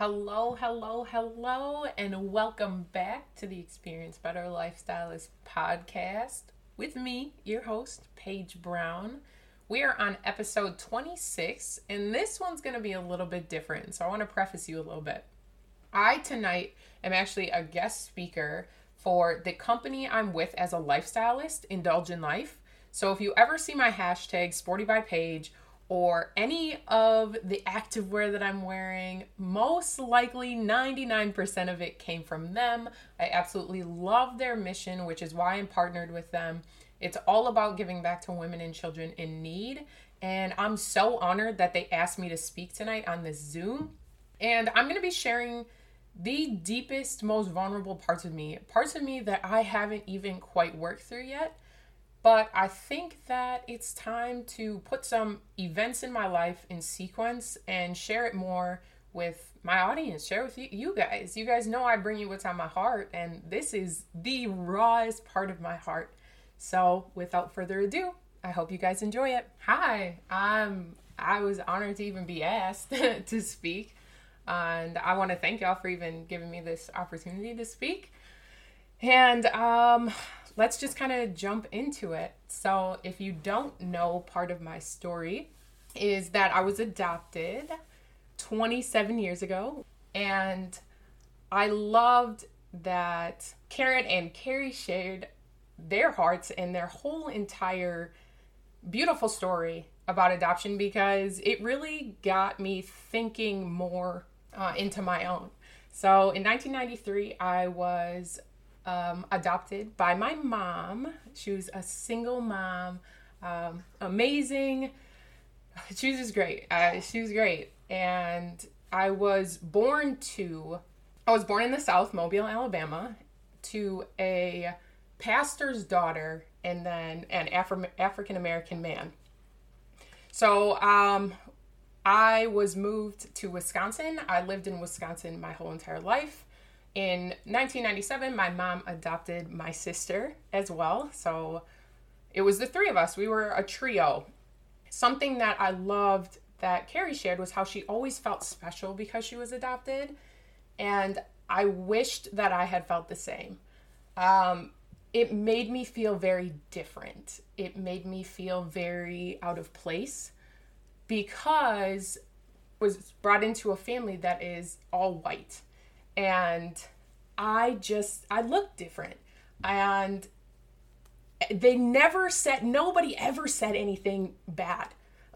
Hello, and welcome back to the Experience Better Lifestylist podcast with me, your host, Paige Brown. We are on episode 26, and this one's going to be a little bit different, so I want to preface you a little bit. I, tonight, am actually a guest speaker for the company I'm with as a lifestylist, Indulge N Life. So if you ever see my hashtag, sportybypaige, or any of the activewear that I'm wearing, most likely 99% of it came from them. I absolutely love their mission, which is why I'm partnered with them. It's all about giving back to women and children in need. And I'm so honored that they asked me to speak tonight on this Zoom. And I'm gonna be sharing the deepest, most vulnerable parts of me that I haven't even quite worked through yet. But I think that it's time to put some events in my life in sequence and share it more with my audience, share with you guys. You guys know I bring you what's on my heart, and this is the rawest part of my heart. So without further ado, I hope you guys enjoy it. Hi, I was honored to even be asked to speak, and I want to thank y'all for even giving me this opportunity to speak. And let's just kind of jump into it. So if you don't know, part of my story is that I was adopted 27 years ago. And I loved that Karen and Carrie shared their hearts and their whole entire beautiful story about adoption, because it really got me thinking more into my own. So in 1993, I was adopted by my mom. She was a single mom, amazing. She was just great. And I was born in the South, Mobile, Alabama, to a pastor's daughter and then an African-American man. So I was moved to Wisconsin. I lived in Wisconsin my whole entire life. In 1997, my mom adopted my sister as well. So it was the three of us. We were a trio. Something that I loved that Carrie shared was how she always felt special because she was adopted. And I wished that I had felt the same. It made me feel very different. It made me feel very out of place because I was brought into a family that is all white. And I looked different, and nobody ever said anything bad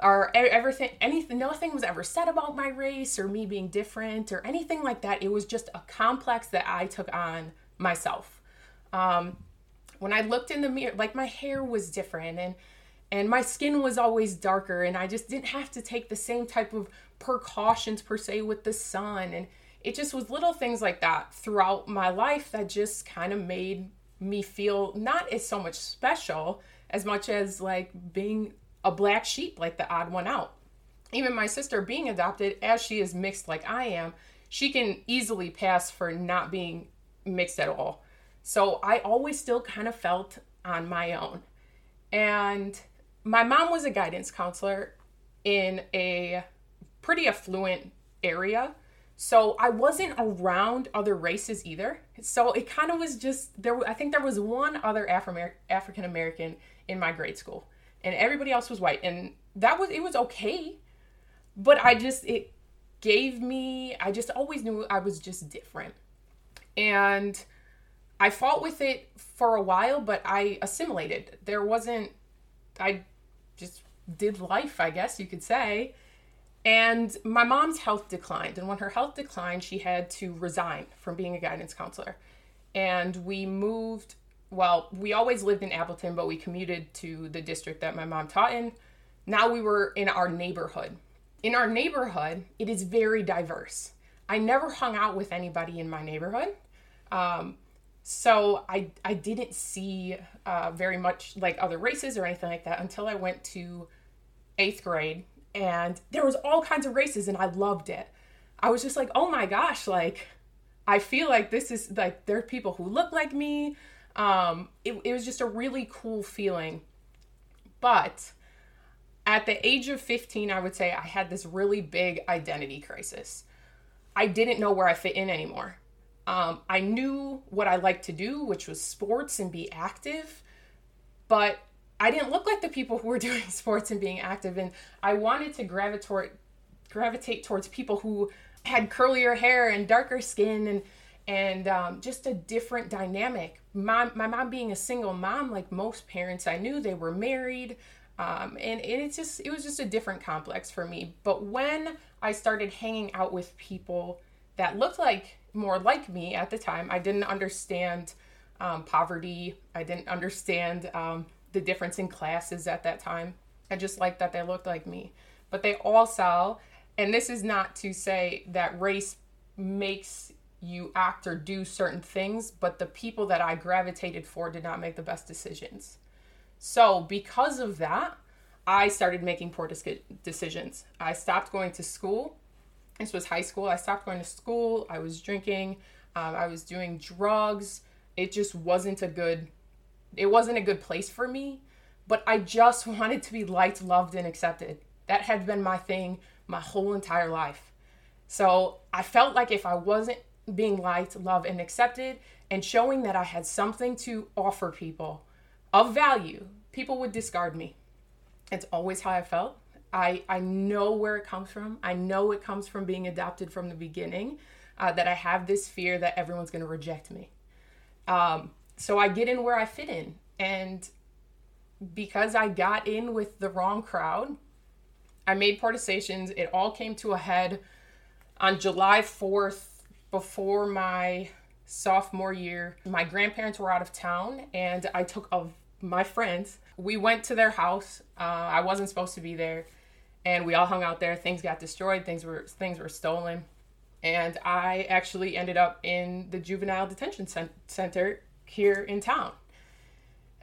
or nothing was ever said about my race or me being different or anything like that. It was just a complex that I took on myself. When I looked in the mirror, like, my hair was different and my skin was always darker, and I just didn't have to take the same type of precautions per se with the sun. And it just was little things like that throughout my life that just kind of made me feel not as so much special as much as like being a black sheep, like the odd one out. Even my sister being adopted, as she is mixed like I am, she can easily pass for not being mixed at all. So I always still kind of felt on my own. And my mom was a guidance counselor in a pretty affluent area. So I wasn't around other races either. So it kind of was just, I think there was one other African-American in my grade school, and everybody else was white. And it was okay, but I just always knew I was just different. And I fought with it for a while, but I assimilated. I just did life, I guess you could say. And my mom's health declined. And when her health declined, she had to resign from being a guidance counselor. And we always lived in Appleton, but we commuted to the district that my mom taught in. Now we were in our neighborhood. In our neighborhood, it is very diverse. I never hung out with anybody in my neighborhood. So I didn't see very much like other races or anything like that until I went to 8th grade. And there was all kinds of races, and I loved it. I was just like, oh my gosh, like, I feel like this is, like, there are people who look like me. It was just a really cool feeling. But at the age of 15, I would say I had this really big identity crisis. I didn't know where I fit in anymore. I knew what I liked to do, which was sports and be active, but I didn't look like the people who were doing sports and being active. And I wanted to gravitate towards people who had curlier hair and darker skin and just a different dynamic. My mom being a single mom, like most parents I knew, they were married. It was just a different complex for me. But when I started hanging out with people that looked like more like me at the time, I didn't understand poverty. I didn't understand the difference in classes at that time. I just liked that they looked like me. But they all saw, and this is not to say that race makes you act or do certain things, but the people that I gravitated for did not make the best decisions. So because of that, I started making poor decisions. I stopped going to school. This was high school. I stopped going to school. I was drinking. I was doing drugs. It just wasn't a good place for me, but I just wanted to be liked, loved, and accepted. That had been my thing my whole entire life. So I felt like if I wasn't being liked, loved, and accepted, and showing that I had something to offer people of value, people would discard me. It's always how I felt. I know where it comes from. I know it comes from being adopted from the beginning, that I have this fear that everyone's going to reject me. So I get in where I fit in. And because I got in with the wrong crowd, I made poor decisions. It all came to a head on July 4th before my sophomore year. My grandparents were out of town, and I took my friends. We went to their house. I wasn't supposed to be there, and we all hung out there. Things got destroyed. Things were stolen, and I actually ended up in the juvenile detention center here in town.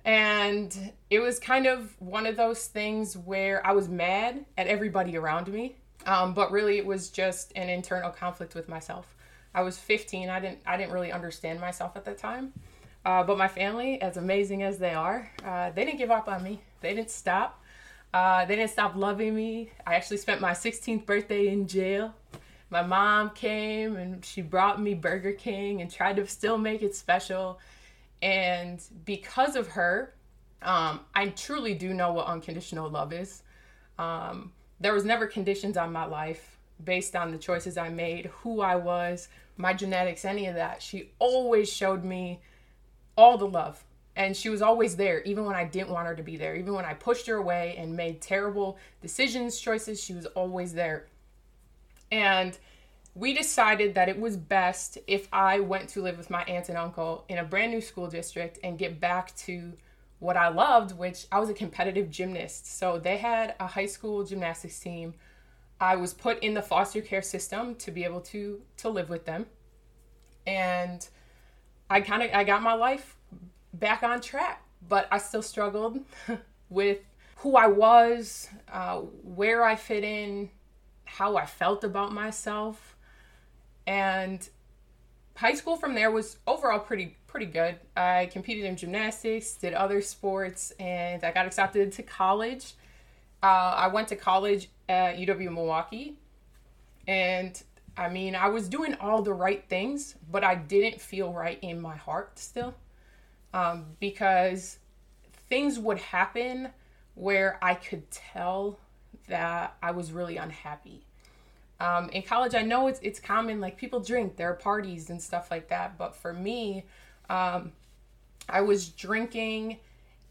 And it was kind of one of those things where I was mad at everybody around me, but really it was just an internal conflict with myself. I was 15. I didn't really understand myself at that time. But my family, as amazing as they are, they didn't give up on me. They didn't stop. They didn't stop loving me. I actually spent my 16th birthday in jail. My mom came and she brought me Burger King and tried to still make it special. And because of her, I truly do know what unconditional love is. There was never conditions on my life based on the choices I made, who I was, my genetics, any of that. She always showed me all the love. And she was always there, even when I didn't want her to be there. Even when I pushed her away and made terrible decisions, choices, she was always there. And we decided that it was best if I went to live with my aunt and uncle in a brand new school district and get back to what I loved, which I was a competitive gymnast. So they had a high school gymnastics team. I was put in the foster care system to be able to live with them. And I got my life back on track, but I still struggled with who I was, where I fit in, how I felt about myself. And high school from there was overall pretty good. I competed in gymnastics, did other sports, and I got accepted to college. I went to college at UW-Milwaukee, and I mean, I was doing all the right things, but I didn't feel right in my heart still, because things would happen where I could tell that I was really unhappy. In college, I know it's common, like people drink, there are parties and stuff like that. But for me, I was drinking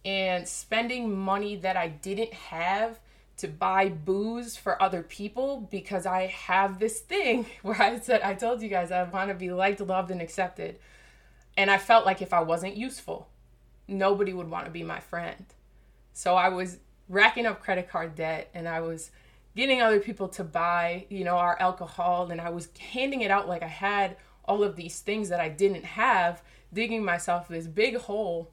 and spending money that I didn't have to buy booze for other people, because I have this thing where I told you guys I want to be liked, loved, and accepted. And I felt like if I wasn't useful, nobody would want to be my friend. So I was racking up credit card debt, and I was getting other people to buy, our alcohol, and I was handing it out like I had all of these things that I didn't have, digging myself this big hole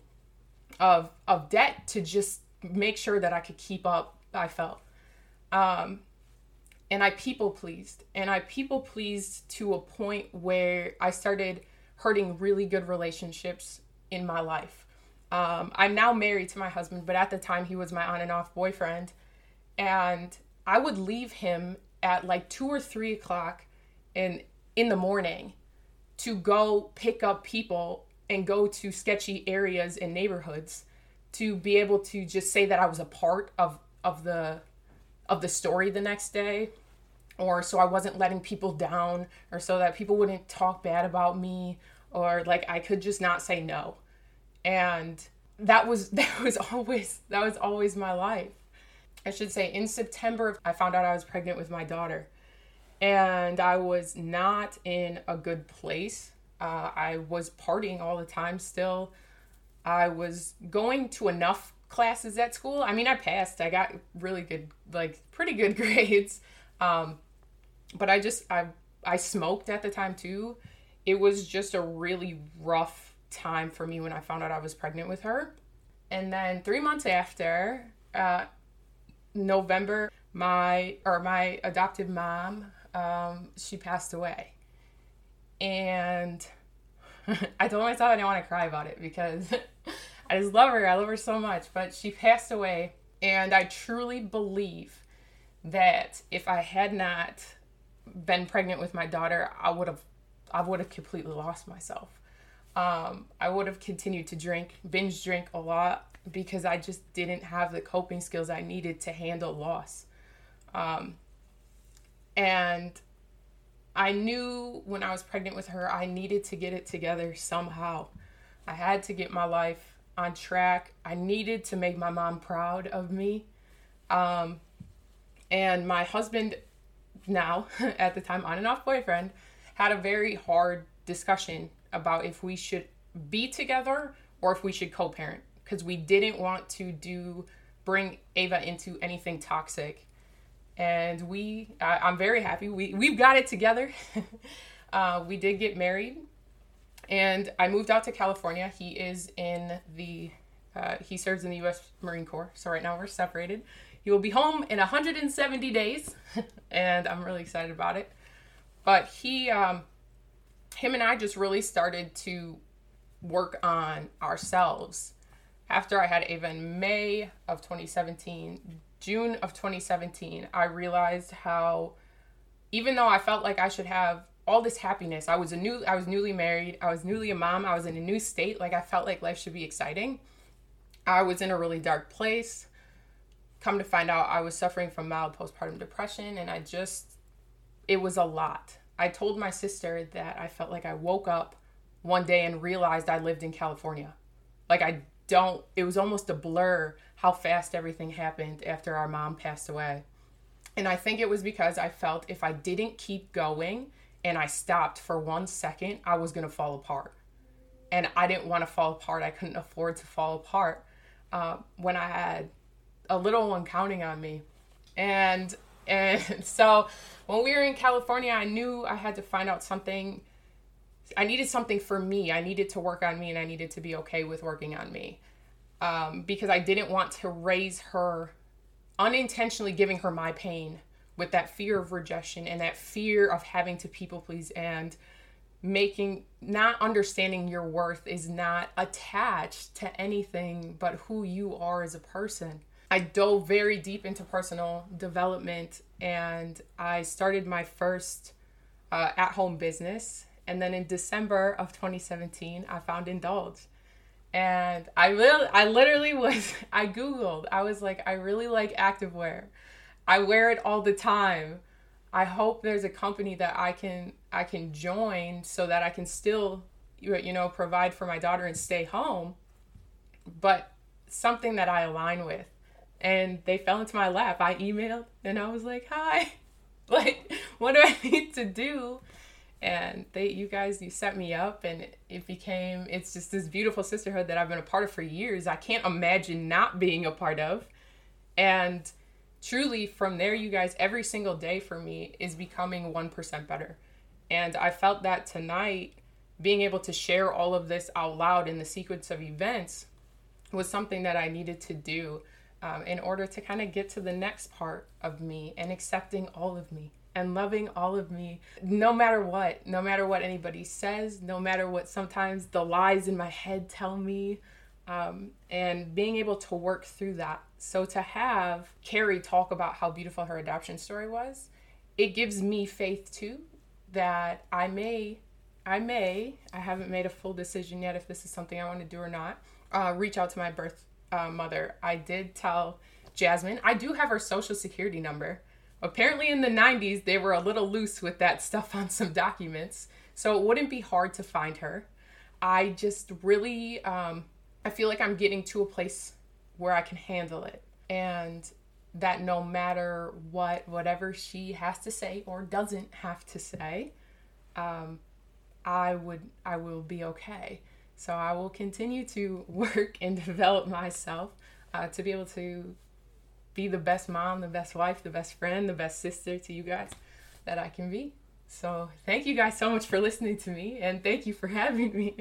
of debt to just make sure that I could keep up. I felt. And I people-pleased. And I people-pleased to a point where I started hurting really good relationships in my life. I'm now married to my husband, but at the time he was my on and off boyfriend. And I would leave him at like 2 or 3 o'clock and in the morning to go pick up people and go to sketchy areas and neighborhoods to be able to just say that I was a part of the story the next day, or so I wasn't letting people down, or so that people wouldn't talk bad about me, or like I could just not say no. And that was always my life. I should say in September, I found out I was pregnant with my daughter, and I was not in a good place. I was partying all the time still. I was going to enough classes at school. I mean, I passed. I got really good, like pretty good grades. But I smoked at the time too. It was just a really rough time for me when I found out I was pregnant with her. And then 3 months after, November, my adoptive mom, she passed away. And I told myself I didn't want to cry about it because I just love her. I love her so much. But she passed away, and I truly believe that if I had not been pregnant with my daughter, I would have completely lost myself. I would have continued to binge drink a lot, because I just didn't have the coping skills I needed to handle loss. And I knew when I was pregnant with her, I needed to get it together somehow. I had to get my life on track. I needed to make my mom proud of me. And my husband now, at the time on and off boyfriend, had a very hard discussion about if we should be together or if we should co-parent, because we didn't want to bring Ava into anything toxic. And I'm very happy. We've got it together. We did get married, and I moved out to California. He serves in the U.S. Marine Corps. So right now we're separated. He will be home in 170 days. And I'm really excited about it. But him and I just really started to work on ourselves. After I had Ava in May of 2017, June of 2017, I realized how, even though I felt like I should have all this happiness, I was newly married, I was newly a mom, I was in a new state, like I felt like life should be exciting. I was in a really dark place. Come to find out, I was suffering from mild postpartum depression, and it was a lot. I told my sister that I felt like I woke up one day and realized I lived in California. Like it was almost a blur how fast everything happened after our mom passed away. And I think it was because I felt if I didn't keep going and I stopped for 1 second, I was going to fall apart. And I didn't want to fall apart. I couldn't afford to fall apart when I had a little one counting on me. And so when we were in California, I knew I had to find out something. I needed something for me. I needed to work on me, and I needed to be okay with working on me. Because I didn't want to raise her unintentionally, giving her my pain with that fear of rejection and that fear of having to people please, and not understanding your worth is not attached to anything but who you are as a person. I dove very deep into personal development, and I started my first at-home business. And then in December of 2017, I found Indulge. And I Googled. I was like, I really like activewear. I wear it all the time. I hope there's a company that I can join so that I can still, provide for my daughter and stay home, but something that I align with. And they fell into my lap. I emailed, and I was like, hi, like, what do I need to do? And you set me up, and it's just this beautiful sisterhood that I've been a part of for years. I can't imagine not being a part of. And truly from there, you guys, every single day for me is becoming 1% better. And I felt that tonight, being able to share all of this out loud in the sequence of events was something that I needed to do in order to kind of get to the next part of me and accepting all of me. And loving all of me, no matter what anybody says, no matter what sometimes the lies in my head tell me, and being able to work through that. So to have Carrie talk about how beautiful her adoption story was, it gives me faith too that I may, I haven't made a full decision yet if this is something I want to do or not, reach out to my birth mother. I did tell Jasmine. I do have her social security number. Apparently in the 90s, they were a little loose with that stuff on some documents, so it wouldn't be hard to find her. I just really, I feel like I'm getting to a place where I can handle it, and that no matter what, whatever she has to say or doesn't have to say, I will be okay. So I will continue to work and develop myself to be able to be the best mom, the best wife, the best friend, the best sister to you guys that I can be. So thank you guys so much for listening to me, and thank you for having me.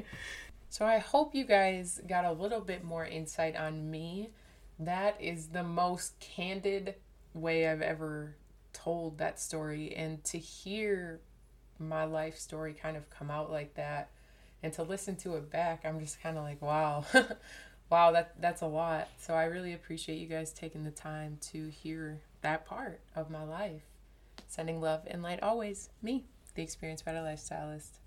So I hope you guys got a little bit more insight on me. That is the most candid way I've ever told that story, and to hear my life story kind of come out like that and to listen to it back, I'm just kind of like, wow, wow, that's a lot. So I really appreciate you guys taking the time to hear that part of my life. Sending love and light always, me, the Experience Better Lifestylist.